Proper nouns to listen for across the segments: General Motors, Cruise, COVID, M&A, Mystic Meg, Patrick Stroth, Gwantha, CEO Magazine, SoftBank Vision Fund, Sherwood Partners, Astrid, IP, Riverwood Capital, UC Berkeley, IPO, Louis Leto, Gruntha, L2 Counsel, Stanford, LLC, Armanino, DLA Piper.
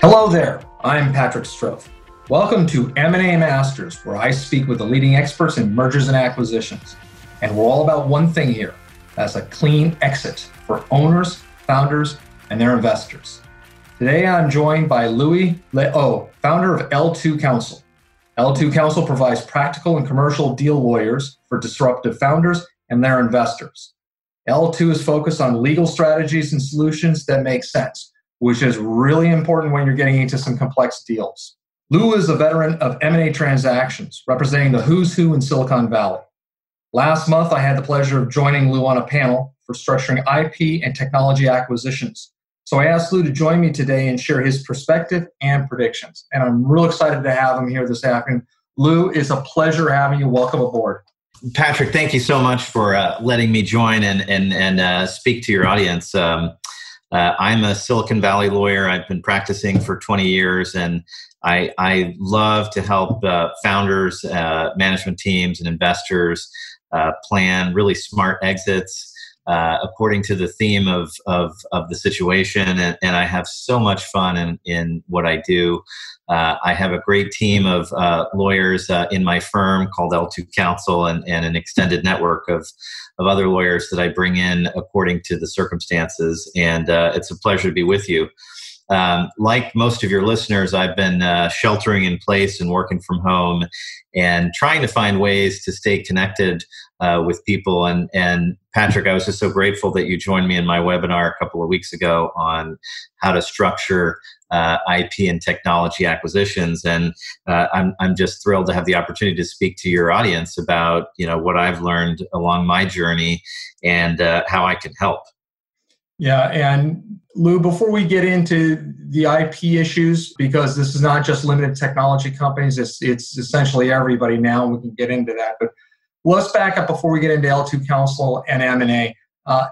Hello there, I'm Patrick Stroth. Welcome to M&A Masters, where I speak with the leading experts in mergers and acquisitions. And we're all about one thing here, that's a clean exit for owners, founders, and their investors. Today, I'm joined by Louis Leto, founder of L2 Counsel. L2 Counsel provides practical and commercial deal lawyers for disruptive founders and their investors. L2 is focused on legal strategies and solutions that make sense, which is really important when you're getting into some complex deals. Lou is a veteran of M&A transactions, representing the who's who in Silicon Valley. Last month, I had the pleasure of joining Lou on a panel for structuring IP and technology acquisitions. So I asked Lou to join me today and share his perspective and predictions. And I'm real excited to have him here this afternoon. Lou, it's a pleasure having you. Welcome aboard. Patrick, thank you so much for letting me join and speak to your audience. I'm a Silicon Valley lawyer. I've been practicing for 20 years, and I love to help founders, management teams, and investors plan really smart exits according to the theme of the situation. And I have so much fun in what I do. I have a great team of lawyers in my firm called L2 Counsel and an extended network of other lawyers that I bring in according to the circumstances. And it's a pleasure to be with you. Like most of your listeners, I've been sheltering in place and working from home and trying to find ways to stay connected with people. And Patrick, I was just so grateful that you joined me in my webinar a couple of weeks ago on how to structure IP and technology acquisitions. And I'm just thrilled to have the opportunity to speak to your audience about, you know, what I've learned along my journey and how I can help. Yeah. And Lou, before we get into the IP issues, because this is not just limited technology companies, it's essentially everybody now, and we can get into that. But let's back up before we get into L2 Counsel and M&A.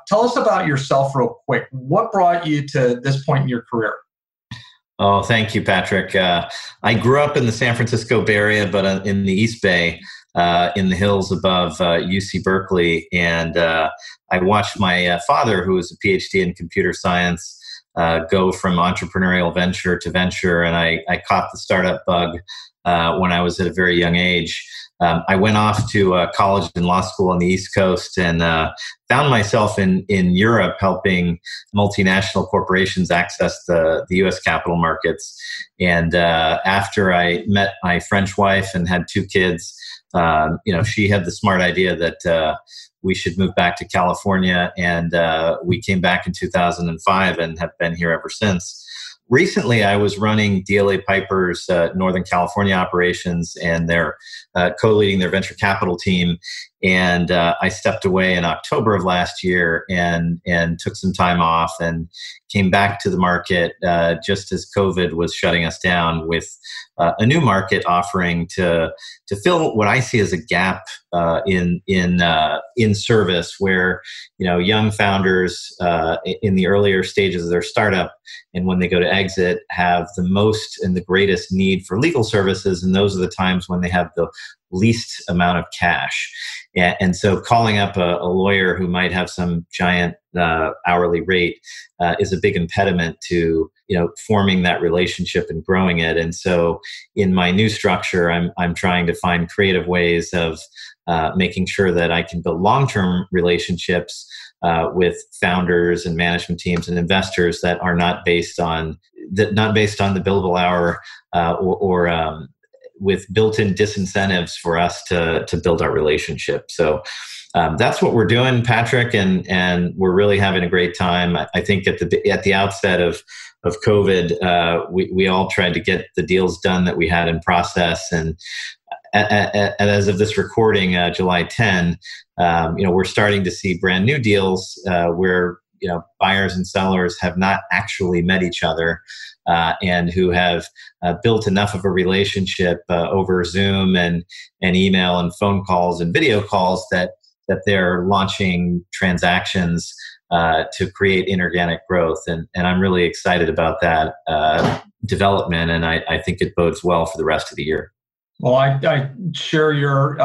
Tell us about yourself real quick. What brought you to this point in your career? Oh, thank you, Patrick. I grew up in the San Francisco Bay Area, but in the East Bay, in the hills above UC Berkeley. And I watched my father, who was a PhD in computer science, go from entrepreneurial venture to venture. And I caught the startup bug when I was at a very young age. I went off to college and law school on the East Coast and found myself in Europe helping multinational corporations access the U.S. capital markets. And after I met my French wife and had two kids, she had the smart idea that we should move back to California, and we came back in 2005 and have been here ever since. Recently, I was running DLA Piper's Northern California operations, and they're co-leading their venture capital team. And I stepped away in October of last year and took some time off and came back to the market just as COVID was shutting us down with a new market offering to fill what I see as a gap in service, where, you know, young founders in the earlier stages of their startup and when they go to exit have the most and the greatest need for legal services, and those are the times when they have the least amount of cash. And so calling up a lawyer who might have some giant hourly rate is a big impediment to, you know, forming that relationship and growing it. And so in my new structure, I'm trying to find creative ways of making sure that I can build long-term relationships with founders and management teams and investors that are not based on the billable hour or with built-in disincentives for us to build our relationship. So that's what we're doing, Patrick, and we're really having a great time. I think at the outset of COVID, we all tried to get the deals done that we had in process. And as of this recording, July 10, we're starting to see brand new deals where, you know, buyers and sellers have not actually met each other and who have built enough of a relationship over Zoom and email and phone calls and video calls that they're launching transactions to create inorganic growth. And I'm really excited about that development, and I think it bodes well for the rest of the year. Well, I share your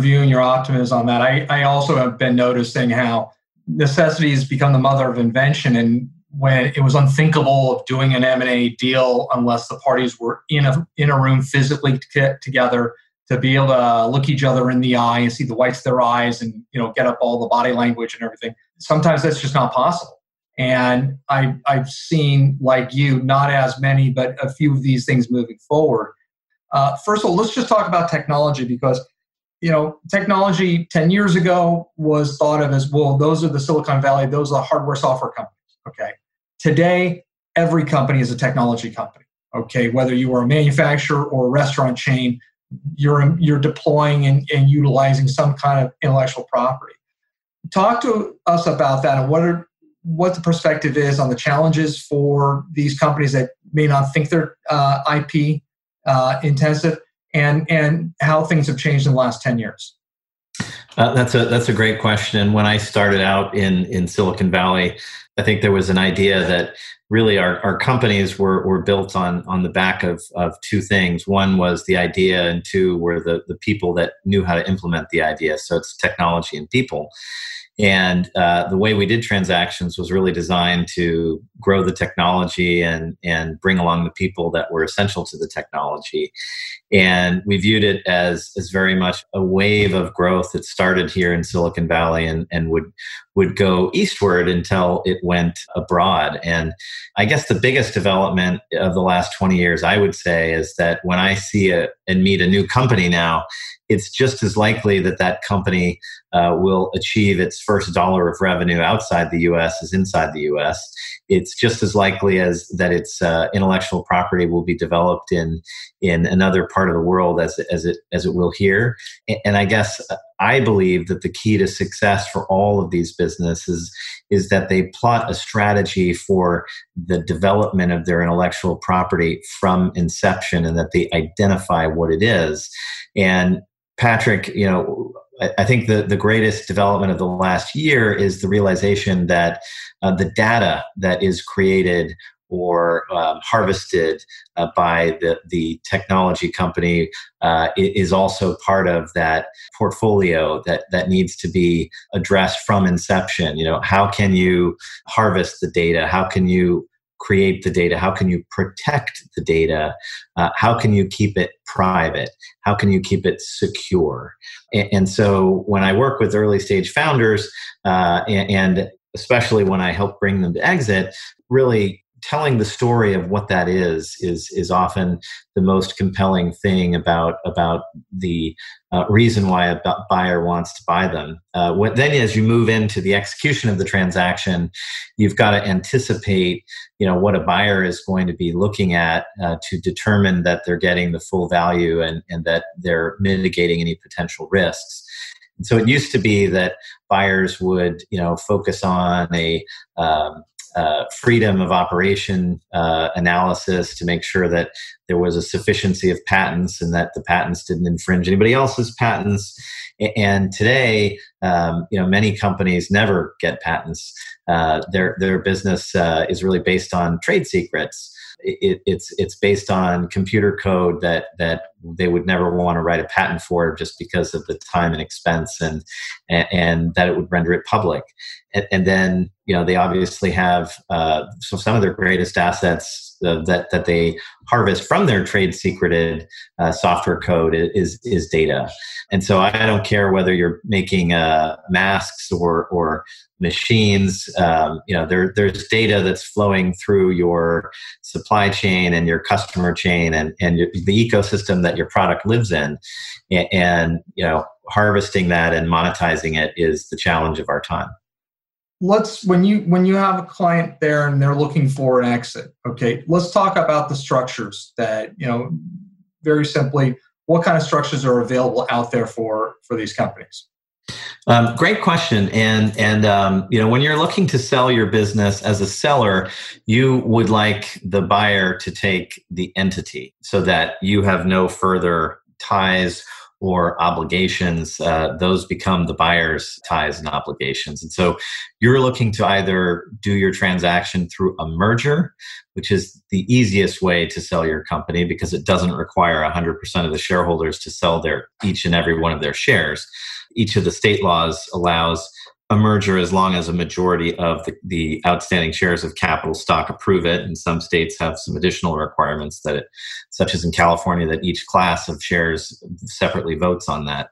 view and your optimism on that. I also have been noticing how necessity has become the mother of invention, and when it was unthinkable of doing an M&A deal unless the parties were in a room physically together to be able to look each other in the eye and see the whites of their eyes and, you know, get up all the body language and everything. Sometimes that's just not possible. And I've seen, like you, not as many, but a few of these things moving forward. First of all, let's just talk about technology because, you know, technology 10 years ago was thought of as, well, those are the Silicon Valley, those are the hardware software companies, okay? Today, every company is a technology company, okay? Whether you are a manufacturer or a restaurant chain, you're deploying and utilizing some kind of intellectual property. Talk to us about that and what the perspective is on the challenges for these companies that may not think they're IP intensive, and how things have changed in the last 10 years. That's a great question. When I started out in Silicon Valley, I think there was an idea that really our companies were built on the back of two things. One was the idea, and two were the people that knew how to implement the idea. So it's technology and people. And the way we did transactions was really designed to grow the technology and bring along the people that were essential to the technology. And we viewed it as very much a wave of growth that started here in Silicon Valley and would go eastward until it went abroad. And I guess the biggest development of the last 20 years, I would say, is that when I see and meet a new company now, it's just as likely that company will achieve its first dollar of revenue outside the U.S. as inside the U.S. It's just as likely as that its intellectual property will be developed in another part of the world as it will here. And I guess I believe that the key to success for all of these businesses is that they plot a strategy for the development of their intellectual property from inception, and that they identify what it is. And Patrick, you know, I think the greatest development of the last year is the realization that the data that is created or harvested by the technology company is also part of that portfolio that needs to be addressed from inception. You know, how can you harvest the data? How can you create the data? How can you protect the data? How can you keep it private? How can you keep it secure? And so when I work with early stage founders, and especially when I help bring them to exit, really telling the story of what that is often the most compelling thing about the reason why a buyer wants to buy them. Then as you move into the execution of the transaction, you've got to anticipate, you know, what a buyer is going to be looking at to determine that they're getting the full value and that they're mitigating any potential risks. And so it used to be that buyers would, you know, focus on a freedom of operation analysis to make sure that there was a sufficiency of patents and that the patents didn't infringe anybody else's patents. And today, you know, many companies never get patents. Their business is really based on trade secrets. It's based on computer code that they would never want to write a patent for just because of the time and expense and that it would render it public. And then, you know, they obviously have some of their greatest assets that they harvest from their trade secreted software code is data. And so I don't care whether you're making masks or machines, you know, there's data that's flowing through your supply chain and your customer chain and the ecosystem that your product lives in. And, you know, harvesting that and monetizing it is the challenge of our time. When you have a client there and they're looking for an exit, okay, let's talk about the structures that, you know, very simply, what kind of structures are available out there for these companies? Great question. And you know, when you're looking to sell your business as a seller, you would like the buyer to take the entity so that you have no further ties or obligations. Those become the buyer's ties and obligations. And so you're looking to either do your transaction through a merger, which is the easiest way to sell your company because it doesn't require 100% of the shareholders to sell each and every one of their shares. Each of the state laws allows a merger as long as a majority of the outstanding shares of capital stock approve it. And some states have some additional requirements that, such as in California, that each class of shares separately votes on that.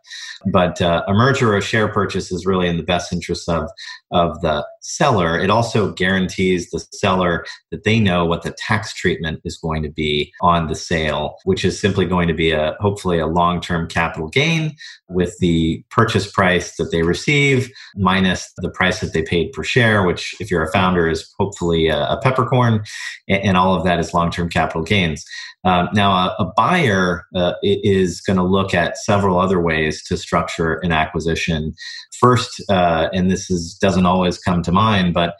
But a merger or a share purchase is really in the best interest of the seller. It also guarantees the seller that they know what the tax treatment is going to be on the sale, which is simply going to be hopefully a long-term capital gain with the purchase price that they receive minus the price that they paid per share, which if you're a founder is hopefully a peppercorn, and all of that is long-term capital gains. Now, a buyer is going to look at several other ways to structure an acquisition. First, and this doesn't always come to mind, but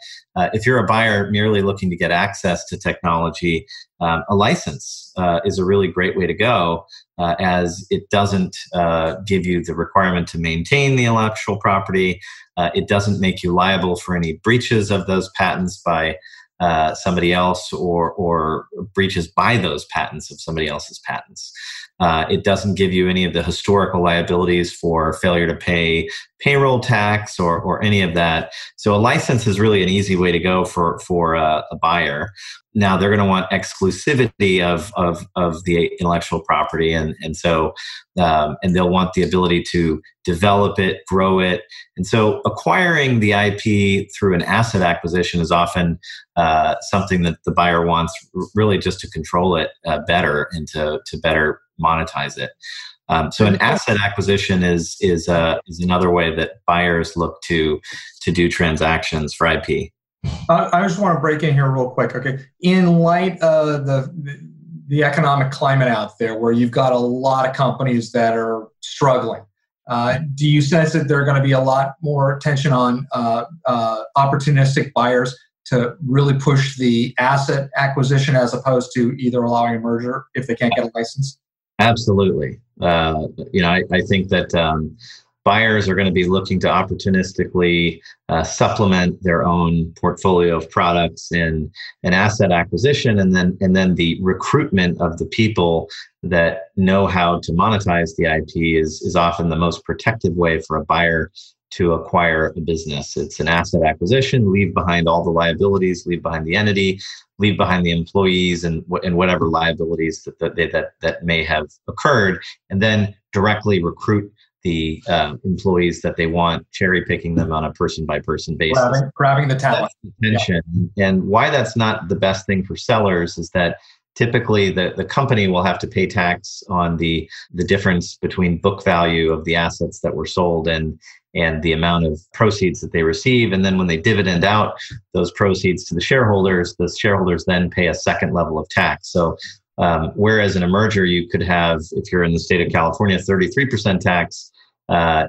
if you're a buyer merely looking to get access to technology, a license is a really great way to go, as it doesn't give you the requirement to maintain the intellectual property. It doesn't make you liable for any breaches of those patents by somebody else, or breaches by those patents of somebody else's patents. It doesn't give you any of the historical liabilities for failure to pay payroll tax or any of that. So a license is really an easy way to go for a buyer. Now they're going to want exclusivity of the intellectual property, and so they'll want the ability to develop it, grow it, and so acquiring the IP through an asset acquisition is often something that the buyer wants, really just to control it better and to better monetize it. So an asset acquisition is another way that buyers look to do transactions for IP. I just want to break in here real quick, okay? In light of the economic climate out there, where you've got a lot of companies that are struggling, do you sense that there are going to be a lot more attention on opportunistic buyers to really push the asset acquisition as opposed to either allowing a merger if they can't get a license? Absolutely. I think that buyers are going to be looking to opportunistically supplement their own portfolio of products in an asset acquisition, and then the recruitment of the people that know how to monetize the IP is often the most protective way for a buyer to acquire a business. It's an asset acquisition, leave behind all the liabilities, leave behind the entity, leave behind the employees and whatever liabilities that may have occurred, and then directly recruit the employees that they want, cherry picking them on a person by person basis. Grabbing the talent. Yeah. And why that's not the best thing for sellers is that typically the company will have to pay tax on the difference between book value of the assets that were sold and the amount of proceeds that they receive. And then when they dividend out those proceeds to the shareholders then pay a second level of tax. So whereas in a merger, you could have, if you're in the state of California, 33% tax.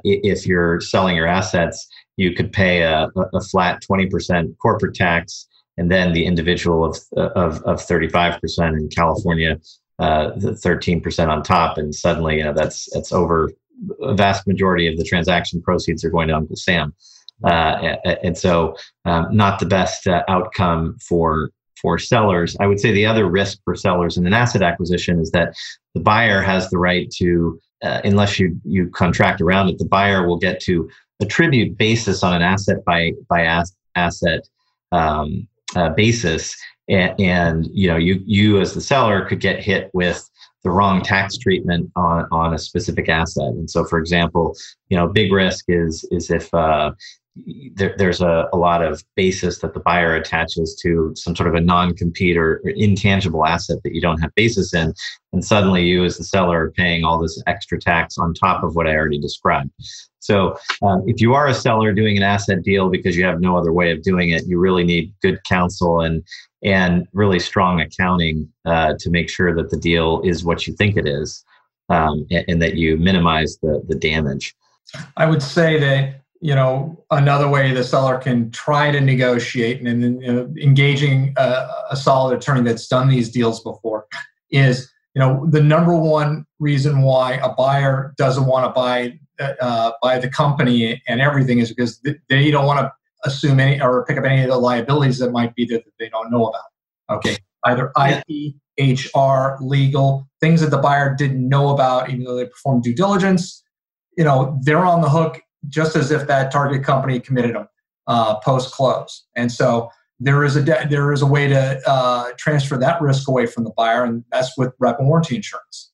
If you're selling your assets, you could pay a flat 20% corporate tax, and then the individual of 35%. In California, the 13% on top, and suddenly that's over. A vast majority of the transaction proceeds are going to Uncle Sam, and so not the best outcome for sellers. I would say the other risk for sellers in an asset acquisition is that the buyer has the right to, unless you contract around it, the buyer will get to attribute basis on an asset by asset basis, and you as the seller could get hit with the wrong tax treatment on a specific asset. And so, for example, big risk is if there's a lot of basis that the buyer attaches to some sort of a non-compete or intangible asset that you don't have basis in, and suddenly you as the seller are paying all this extra tax on top of what I already described. So if you are a seller doing an asset deal because you have no other way of doing it, you really need good counsel and really strong accounting to make sure that the deal is what you think it is, and that you minimize the damage. I would say that, another way the seller can try to negotiate and engaging a solid attorney that's done these deals before is, the number one reason why a buyer doesn't want to buy the company and everything is because they don't want to assume any or pick up any of the liabilities that might be there that they don't know about. Okay. Either IP, HR, legal, things that the buyer didn't know about, even though they performed due diligence, they're on the hook just as if that target company committed them post-close. And so there is a way to transfer that risk away from the buyer, and that's with rep and warranty insurance.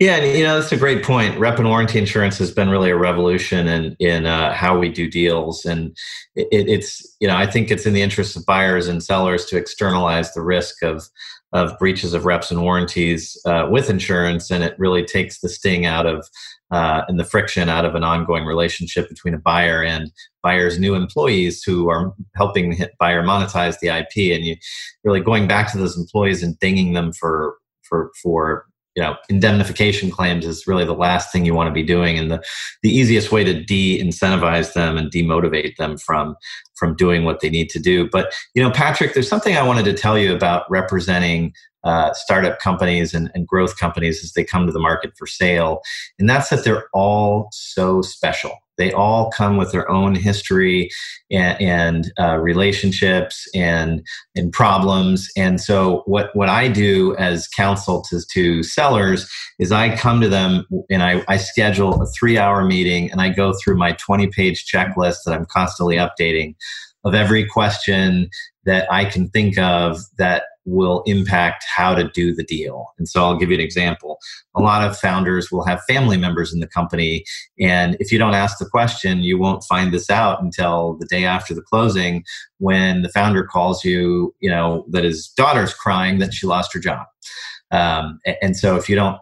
Yeah, and that's a great point. Rep and warranty insurance has been really a revolution in how we do deals, and it's I think it's in the interest of buyers and sellers to externalize the risk of breaches of reps and warranties with insurance, and it really takes the sting out of and the friction out of an ongoing relationship between a buyer and buyer's new employees who are helping the buyer monetize the IP, and you really going back to those employees and dinging them for indemnification claims is really the last thing you want to be doing, and the easiest way to de-incentivize them and demotivate them from doing what they need to do. But, Patrick, there's something I wanted to tell you about representing startup companies and growth companies as they come to the market for sale, and that's that they're all so special. They all come with their own history and relationships and problems. And so what I do as counsel to sellers is I come to them and I schedule a 3-hour meeting, and I go through my 20-page checklist that I'm constantly updating of every question that I can think of that will impact how to do the deal. And so I'll give you an example. A lot of founders will have family members in the company, and if you don't ask the question, you won't find this out until the day after the closing when the founder calls you, that his daughter's crying that she lost her job. And so if you don't,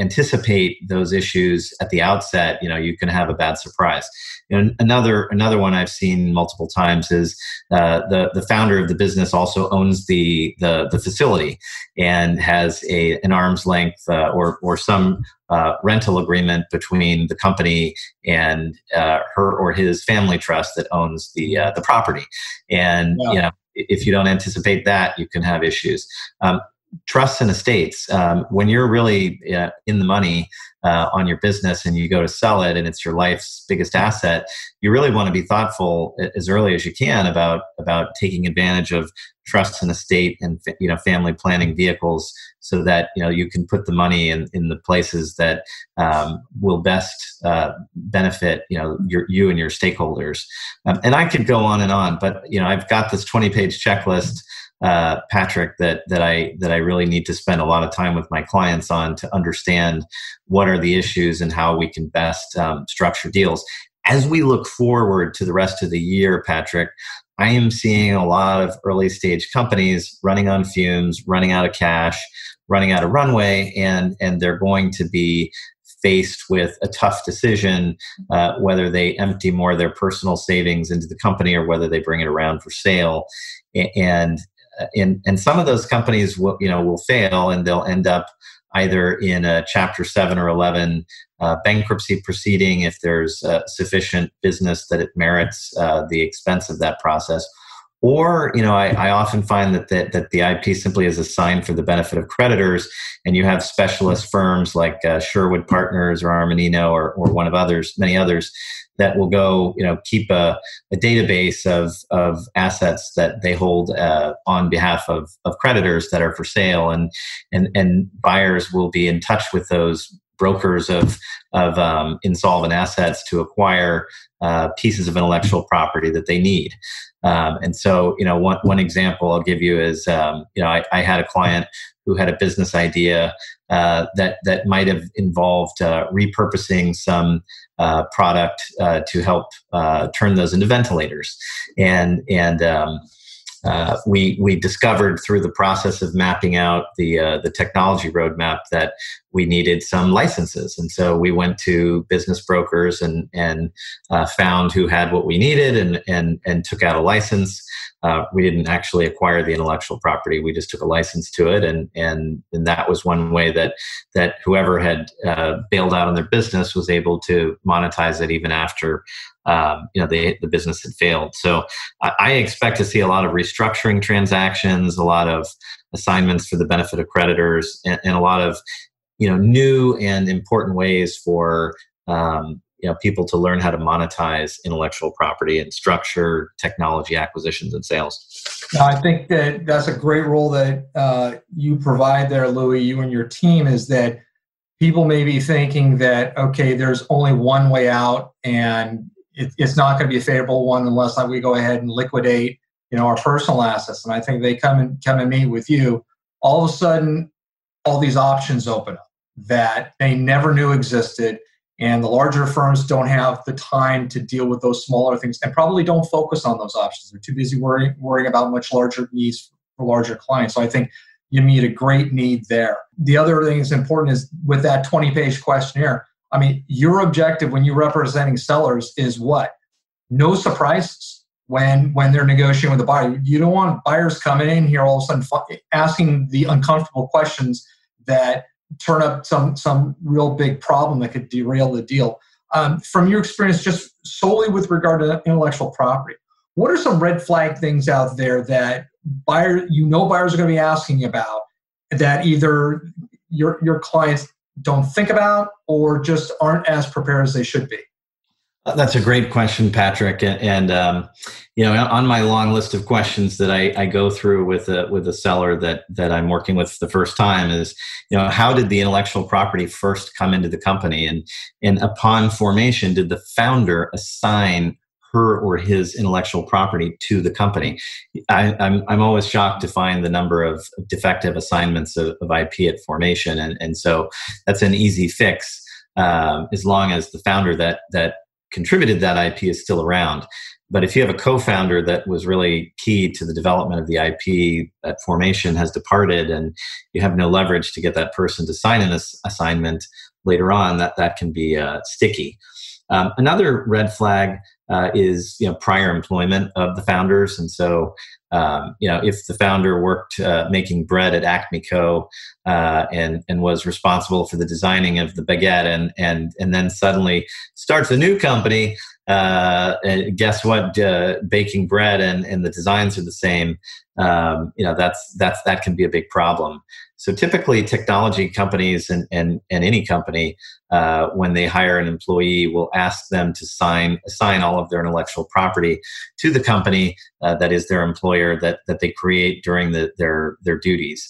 anticipate those issues at the outset, you can have a bad surprise. And another one I've seen multiple times is the founder of the business also owns the facility and has an arm's length or some rental agreement between the company and her or his family trust that owns the property. And if you don't anticipate that, you can have issues. Trusts and estates. When you're really in the money on your business and you go to sell it and it's your life's biggest asset, you really want to be thoughtful as early as you can about taking advantage of trusts and estate and family planning vehicles so that you can put the money in the places that will best benefit you and your stakeholders. And I could go on, but I've got this 20-page checklist. Patrick, that I really need to spend a lot of time with my clients on to understand what are the issues and how we can best structure deals. As we look forward to the rest of the year, Patrick, I am seeing a lot of early stage companies running on fumes, running out of cash, running out of runway, and they're going to be faced with a tough decision, whether they empty more of their personal savings into the company or whether they bring it around for sale. And some of those companies will fail, and they'll end up either in a Chapter 7 or 11 bankruptcy proceeding if there's sufficient business that it merits the expense of that process. Or, I often find that the IP simply is assigned for the benefit of creditors, and you have specialist firms like Sherwood Partners or Armanino or many others, that will go, keep a database of assets that they hold on behalf of creditors that are for sale, and buyers will be in touch with those brokers of insolvent assets to acquire pieces of intellectual property that they need. And so, one example I'll give you is, I had a client who had a business idea that might have involved repurposing some product to help turn those into ventilators, and we discovered through the process of mapping out the technology roadmap that we needed some licenses. And so we went to business brokers and found who had what we needed and took out a license. We didn't actually acquire the intellectual property. We just took a license to it. And that was one way that whoever had bailed out on their business was able to monetize it even after the business had failed. So I expect to see a lot of restructuring transactions, a lot of assignments for the benefit of creditors, and a lot of new and important ways for people to learn how to monetize intellectual property and structure technology acquisitions and sales. Now, I think that's a great role that you provide there, Louis, you and your team, is that people may be thinking that, okay, there's only one way out and it's not going to be a favorable one unless we go ahead and liquidate, you know, our personal assets. And I think they come and meet with you. All of a sudden, all these options open up that they never knew existed. And the larger firms don't have the time to deal with those smaller things and probably don't focus on those options. They're too busy worrying about much larger needs for larger clients. So I think you meet a great need there. The other thing that's important is with that 20-page questionnaire, I mean, your objective when you're representing sellers is what? No surprises when they're negotiating with a buyer. You don't want buyers coming in here all of a sudden asking the uncomfortable questions that turn up some real big problem that could derail the deal. From your experience, just solely with regard to intellectual property, what are some red flag things out there that buyers are going to be asking about that either your clients don't think about or just aren't as prepared as they should be? That's a great question, Patrick. And you know, on my long list of questions that I go through with a seller that I'm working with the first time is, you know, how did the intellectual property first come into the company? And upon formation, did the founder assign her or his intellectual property to the company? I'm always shocked to find the number of defective assignments of IP at formation. And so that's an easy fix as long as the founder that contributed that IP is still around. But if you have a co-founder that was really key to the development of the IP at formation has departed and you have no leverage to get that person to sign an assignment later on, that can be sticky. Another red flag is, you know, prior employment of the founders. And so, you know, if the founder worked making bread at Acme Co. And was responsible for the designing of the baguette and then suddenly starts a new company, and guess what? Baking bread and the designs are the same. You know, that can be a big problem. So typically technology companies and any company, when they hire an employee, will ask them to assign all of their intellectual property to the company that is their employer that they create during their duties,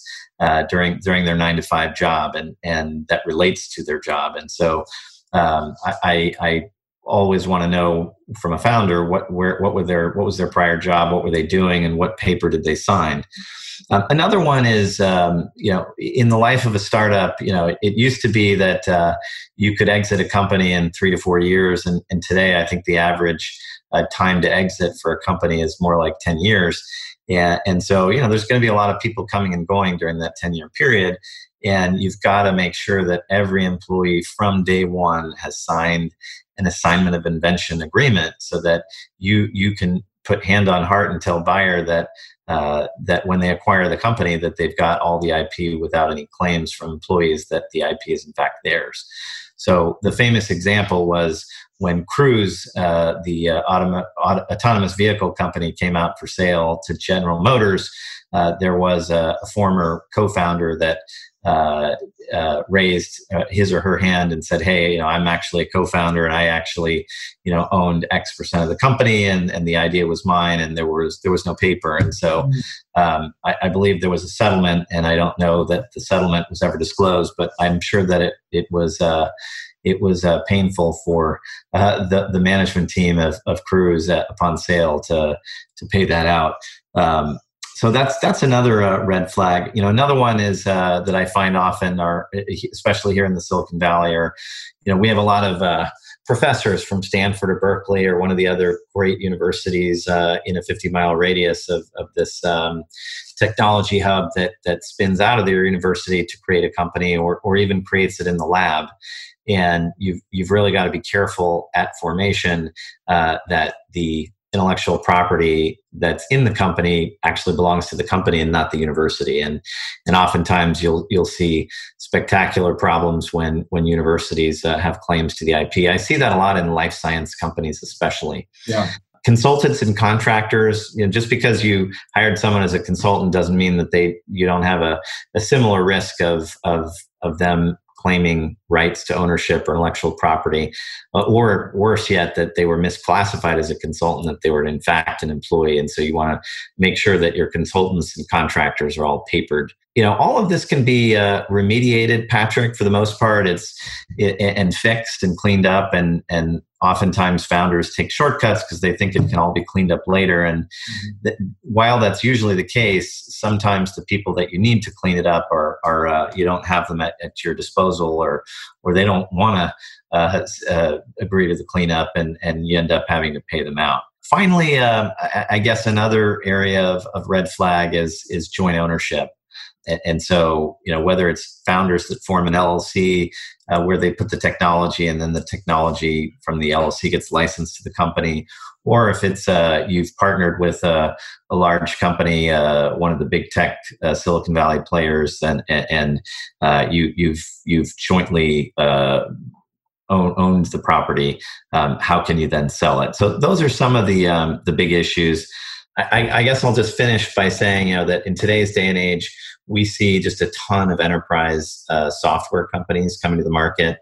during their 9-to-5 job and that relates to their job. And so I always want to know from a founder what was their prior job, what were they doing, and what paper did they sign. Another one is, you know, in the life of a startup, you know, it used to be that you could exit a company in 3 to 4 years, and today I think the average time to exit for a company is more like 10 years. And so, you know, there's going to be a lot of people coming and going during that 10-year period, and you've got to make sure that every employee from day one has signed an assignment of invention agreement so that you can put hand on heart and tell buyer that when they acquire the company that they've got all the IP without any claims from employees that the IP is in fact theirs. So the famous example was when Cruise, autonomous vehicle company, came out for sale to General Motors. There was a former co-founder that raised his or her hand and said, "Hey, you know, I'm actually a co-founder and I actually, you know, owned X% of the company and the idea was mine and there was no paper." And so I believe there was a settlement, and I don't know that the settlement was ever disclosed, but I'm sure that it was painful for the management team of Cruise upon sale to pay that out. So that's another red flag. You know, another one is that I find often, are especially here in the Silicon Valley, or, you know, we have a lot of professors from Stanford or Berkeley or one of the other great universities in a 50-mile radius of this technology hub that spins out of their university to create a company or even creates it in the lab. And you've really got to be careful at formation that the intellectual property that's in the company actually belongs to the company and not the university. And oftentimes you'll see spectacular problems when universities have claims to the IP. I see that a lot in life science companies, especially. Yeah. Consultants and contractors, you know, just because you hired someone as a consultant doesn't mean that you don't have a similar risk of them claiming rights to ownership or intellectual property, or worse yet, that they were misclassified as a consultant, that they were in fact an employee. And so you want to make sure that your consultants and contractors are all papered you know, all of this can be remediated, Patrick, for the most part. It's fixed and cleaned up, and oftentimes founders take shortcuts because they think it can all be cleaned up later. And while that's usually the case, sometimes the people that you need to clean it up are you don't have them at your disposal, or they don't want to agree to the cleanup, and you end up having to pay them out. Finally, I guess another area of red flag is joint ownership. And so, you know, whether it's founders that form an LLC where they put the technology and then the technology from the LLC gets licensed to the company, or if it's you've partnered with a large company, one of the big tech Silicon Valley players, and you've jointly owns the property, how can you then sell it? So those are some of the big issues. I guess I'll just finish by saying, you know, that in today's day and age, we see just a ton of enterprise software companies coming to the market,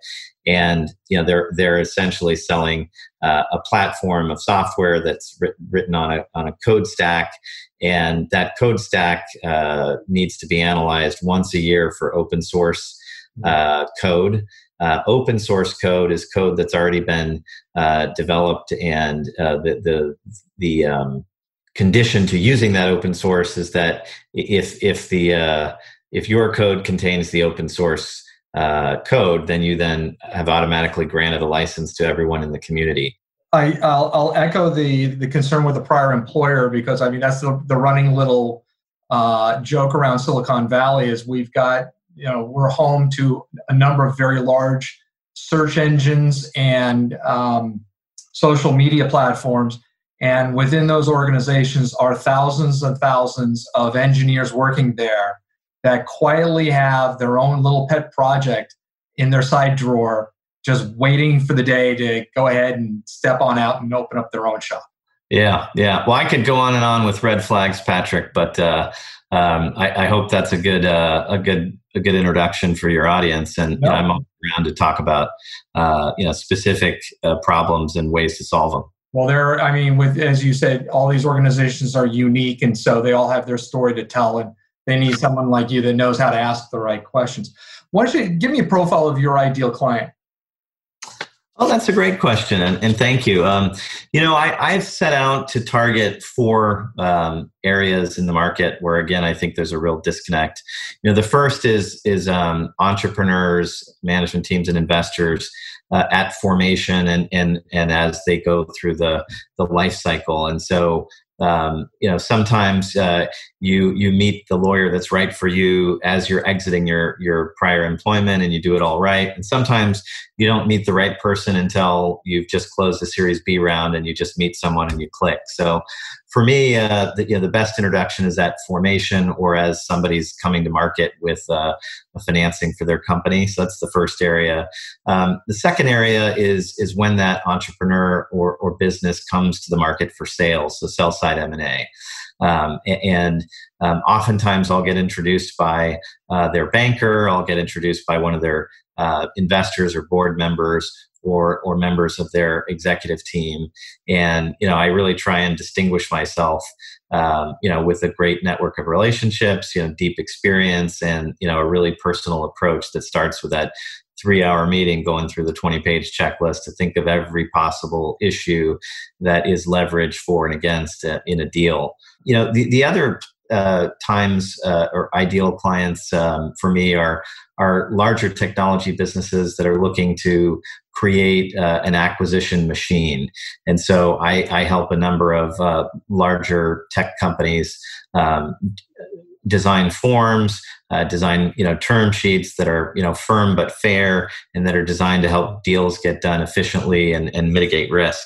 and you know they're essentially selling a platform of software that's written on a code stack, and that code stack needs to be analyzed once a year for open source code. Open source code is code that's already been developed, and the condition to using that open source is that if your code contains the open source code, then you then have automatically granted a license to everyone in the community. I'll echo the concern with the prior employer, because I mean that's the running little joke around Silicon Valley is we've got. You know, we're home to a number of very large search engines and social media platforms. And within those organizations are thousands and thousands of engineers working there that quietly have their own little pet project in their side drawer, just waiting for the day to go ahead and step on out and open up their own shop. Yeah. Well, I could go on and on with red flags, Patrick, but I hope that's a good introduction for your audience. And yep. I'm around to talk about specific problems and ways to solve them. Well, as you said, all these organizations are unique, and so they all have their story to tell, and they need someone like you that knows how to ask the right questions. Why don't you give me a profile of your ideal client? Oh, that's a great question, and thank you. I've set out to target four areas in the market where, again, I think there's a real disconnect. You know, the first is entrepreneurs, management teams, and investors at formation and as they go through the life cycle. And so, sometimes you meet the lawyer that's right for you as you're exiting your prior employment, and you do it all right. And sometimes you don't meet the right person until you've just closed a Series B round, and you just meet someone and you click. So for me, the best introduction is at formation, or as somebody's coming to market with a financing for their company. So that's the first area. The second area is when that entrepreneur or business comes to the market for sales, so sell side M&A. Oftentimes I'll get introduced by their banker, I'll get introduced by one of their investors or board members, or members of their executive team. And, you know, I really try and distinguish myself, with a great network of relationships, you know, deep experience, and, you know, a really personal approach that starts with that 3-hour meeting going through the 20-page checklist to think of every possible issue that is leveraged for and against in a deal. You know, the other times or ideal clients for me are larger technology businesses that are looking to create an acquisition machine. And so I help a number of larger tech companies design forms, design, you know, term sheets that are, you know, firm but fair, and that are designed to help deals get done efficiently and mitigate risk.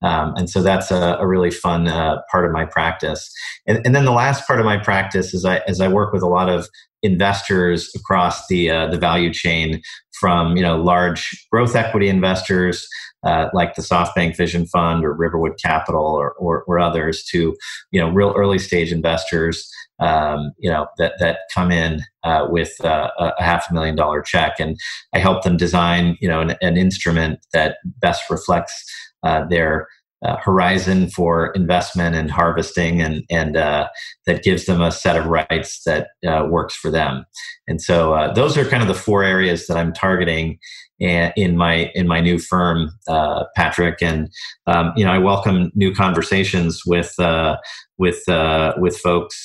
And so that's a really fun part of my practice. And then the last part of my practice is as I work with a lot of investors across the value chain, from, you know, large growth equity investors like the SoftBank Vision Fund or Riverwood Capital or others, to, you know, real early stage investors that come in with a $500,000 check, and I help them design, you know, an instrument that best reflects their horizon for investment and harvesting, and that gives them a set of rights that works for them. And so those are kind of the four areas that I'm targeting in my new firm, Patrick. And I welcome new conversations with folks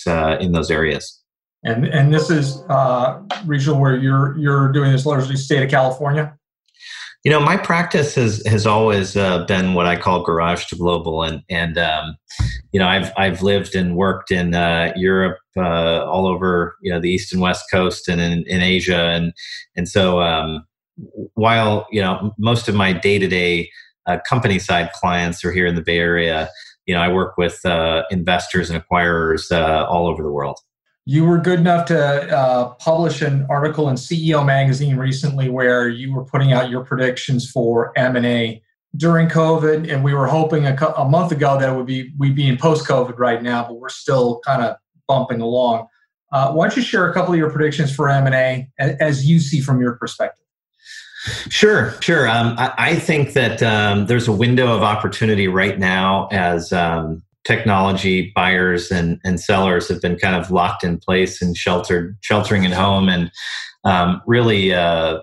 in those areas. And this is regional where you're doing this largely state of California? You know, my practice has always been what I call garage to global, and I've lived and worked in Europe, all over the East and West Coast, and in Asia, and so while most of my day-to-day company side clients are here in the Bay Area, I work with investors and acquirers all over the world. You were good enough to publish an article in CEO Magazine recently where you were putting out your predictions for M&A during COVID, and we were hoping a month ago that we'd be in post-COVID right now, but we're still kind of bumping along. Why don't you share a couple of your predictions for M&A as you see from your perspective? Sure. I think that there's a window of opportunity right now as technology buyers and sellers have been kind of locked in place and sheltering at home. And really, I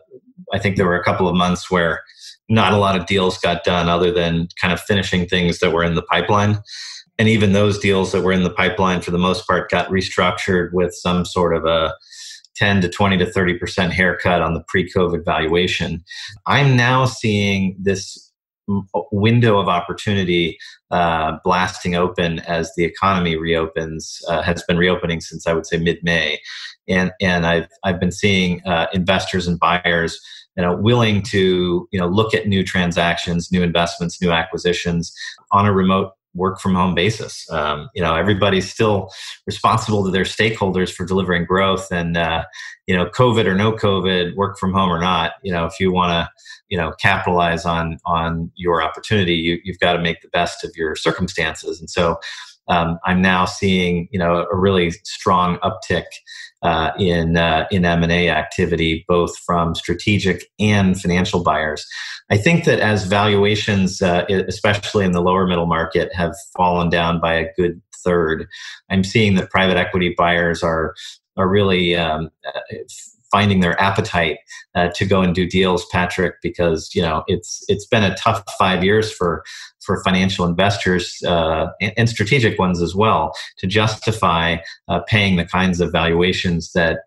think there were a couple of months where not a lot of deals got done other than kind of finishing things that were in the pipeline. And even those deals that were in the pipeline, for the most part, got restructured with some sort of a 10 to 20 to 30% haircut on the pre-COVID valuation. I'm now seeing this window of opportunity blasting open as the economy reopens, has been reopening since, I would say, mid-May, and I've been seeing investors and buyers willing to look at new transactions, new investments, new acquisitions on a remote work from home basis. Everybody's still responsible to their stakeholders for delivering growth, and COVID or no COVID, work from home or not, if you want to capitalize on your opportunity, you've got to make the best of your circumstances. And so I'm now seeing a really strong uptick in M&A activity, both from strategic and financial buyers. I think that as valuations, especially in the lower middle market, have fallen down by a good third, I'm seeing that private equity buyers are really finding their appetite to go and do deals, Patrick, because it's been a tough 5 years for financial investors and strategic ones as well to justify paying the kinds of valuations that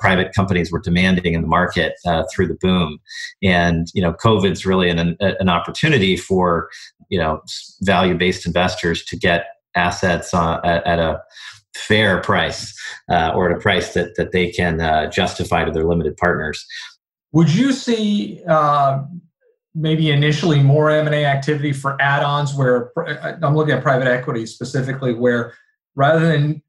private companies were demanding in the market through the boom. And COVID's really an opportunity for value-based investors to get assets at a fair price, or at a price that they can justify to their limited partners. Would you see maybe initially more M&A activity for add-ons, where I'm looking at private equity specifically, where rather than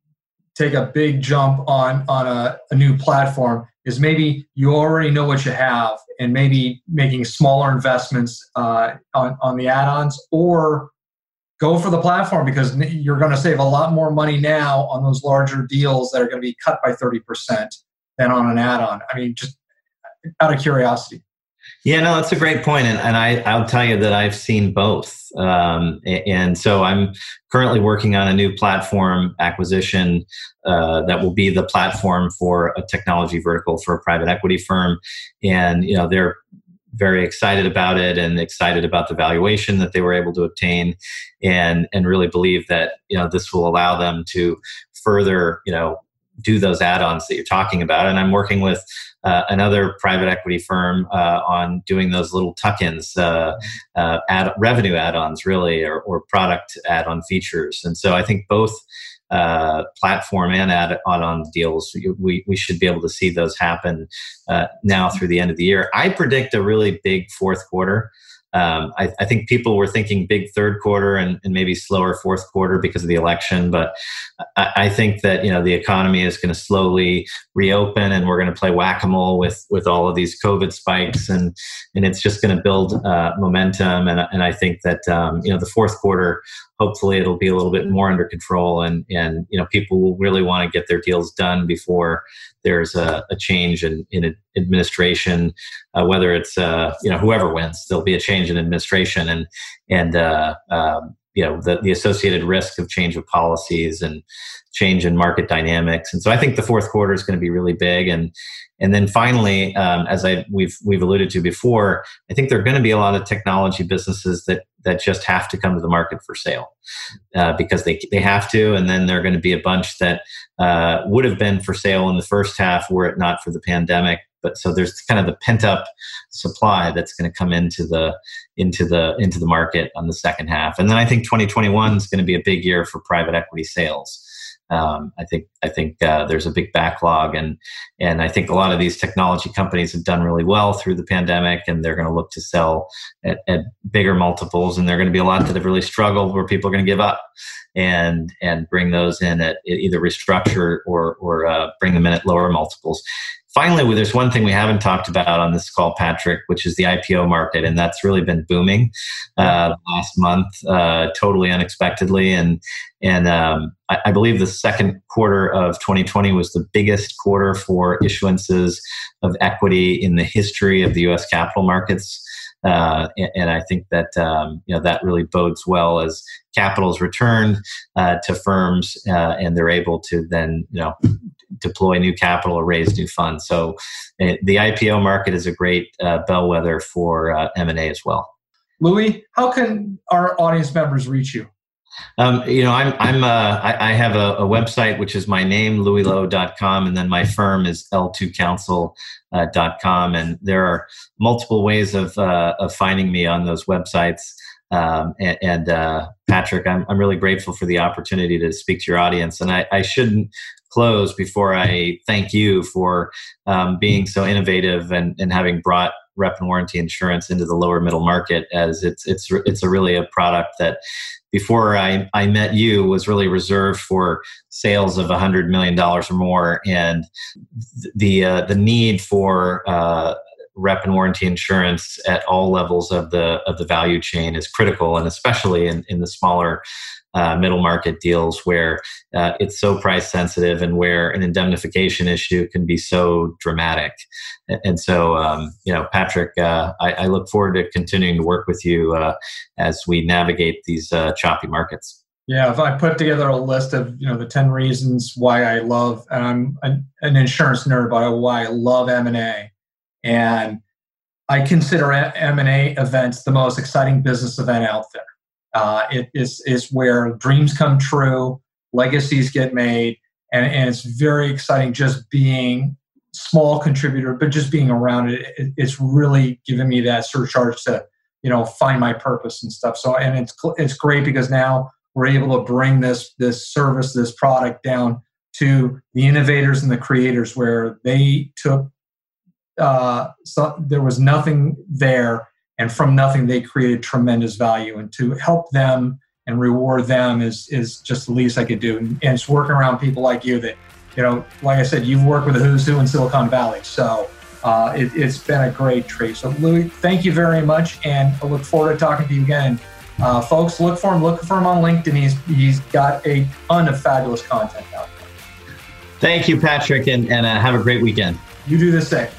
take a big jump on a new platform, is maybe you already know what you have and maybe making smaller investments on the add-ons, or go for the platform because you're going to save a lot more money now on those larger deals that are going to be cut by 30% than on an add-on? I mean, just out of curiosity. Yeah, no, that's a great point. And I'll tell you that I've seen both. And so I'm currently working on a new platform acquisition that will be the platform for a technology vertical for a private equity firm. And, they're very excited about it and excited about the valuation that they were able to obtain, and really believe that, this will allow them to further, do those add-ons that you're talking about. And I'm working with another private equity firm on doing those little tuck-ins, revenue add-ons really, or product add-on features. And so I think both platform and add-on deals, we should be able to see those happen now through the end of the year. I predict a really big fourth quarter. I think people were thinking big third quarter and maybe slower fourth quarter because of the election, but I think that the economy is going to slowly reopen, and we're going to play whack-a-mole with all of these COVID spikes, and it's just going to build momentum, and I think that the fourth quarter, hopefully it'll be a little bit more under control, and people will really want to get their deals done before there's a change in administration whether it's whoever wins, there'll be a change in administration and the associated risk of change of policies and change in market dynamics. And so I think the fourth quarter is going to be really big. And then finally, as we've alluded to before, I think there are going to be a lot of technology businesses that just have to come to the market for sale because they have to. And then there are going to be a bunch that would have been for sale in the first half were it not for the pandemic. But so there's kind of the pent up supply that's going to come into the market on the second half. And then I think 2021 is going to be a big year for private equity sales. I think there's a big backlog, and I think a lot of these technology companies have done really well through the pandemic, and they're going to look to sell at bigger multiples. And there are going to be a lot that have really struggled where people are going to give up and bring those in at either restructure or bring them in at lower multiples. Finally, there's one thing we haven't talked about on this call, Patrick, which is the IPO market, and that's really been booming last month, totally unexpectedly. And I believe the second quarter of 2020 was the biggest quarter for issuances of equity in the history of the U.S. capital markets. And I think that that really bodes well as capital's returned to firms, and they're able to then deploy new capital or raise new funds. So the IPO market is a great bellwether for M&A as well. Louis, how can our audience members reach you? I have a website, which is my name, louislow.com, and then my firm is L2Counsel.com. And there are multiple ways of finding me on those websites. Patrick, I'm really grateful for the opportunity to speak to your audience. And I shouldn't close before I thank you for being so innovative and having brought rep and warranty insurance into the lower middle market, as it's a really a product that before I met you was really reserved for sales of $100 million or more. And the need for rep and warranty insurance at all levels of the value chain is critical, and especially in the smaller middle market deals where it's so price sensitive and where an indemnification issue can be so dramatic. And so, Patrick, I look forward to continuing to work with you as we navigate these choppy markets. Yeah, if I put together a list of the 10 reasons why I love, and I'm an insurance nerd, but why I love M&A. And I consider M&A events the most exciting business event out there. It is where dreams come true, legacies get made, and it's very exciting just being small contributor, but just being around it. It's really given me that surcharge to find my purpose and stuff. So, and it's great because now we're able to bring this service, this product down to the innovators and the creators where they took. So there was nothing there, and from nothing they created tremendous value. And to help them and reward them is just the least I could do. And it's working around people like you that, like I said, you've worked with the who's who in Silicon Valley. So it's been a great treat. So Louis, thank you very much, and I look forward to talking to you again. Folks, look for him on LinkedIn. He's got a ton of fabulous content out there. Thank you, Patrick, and have a great weekend. You do the same.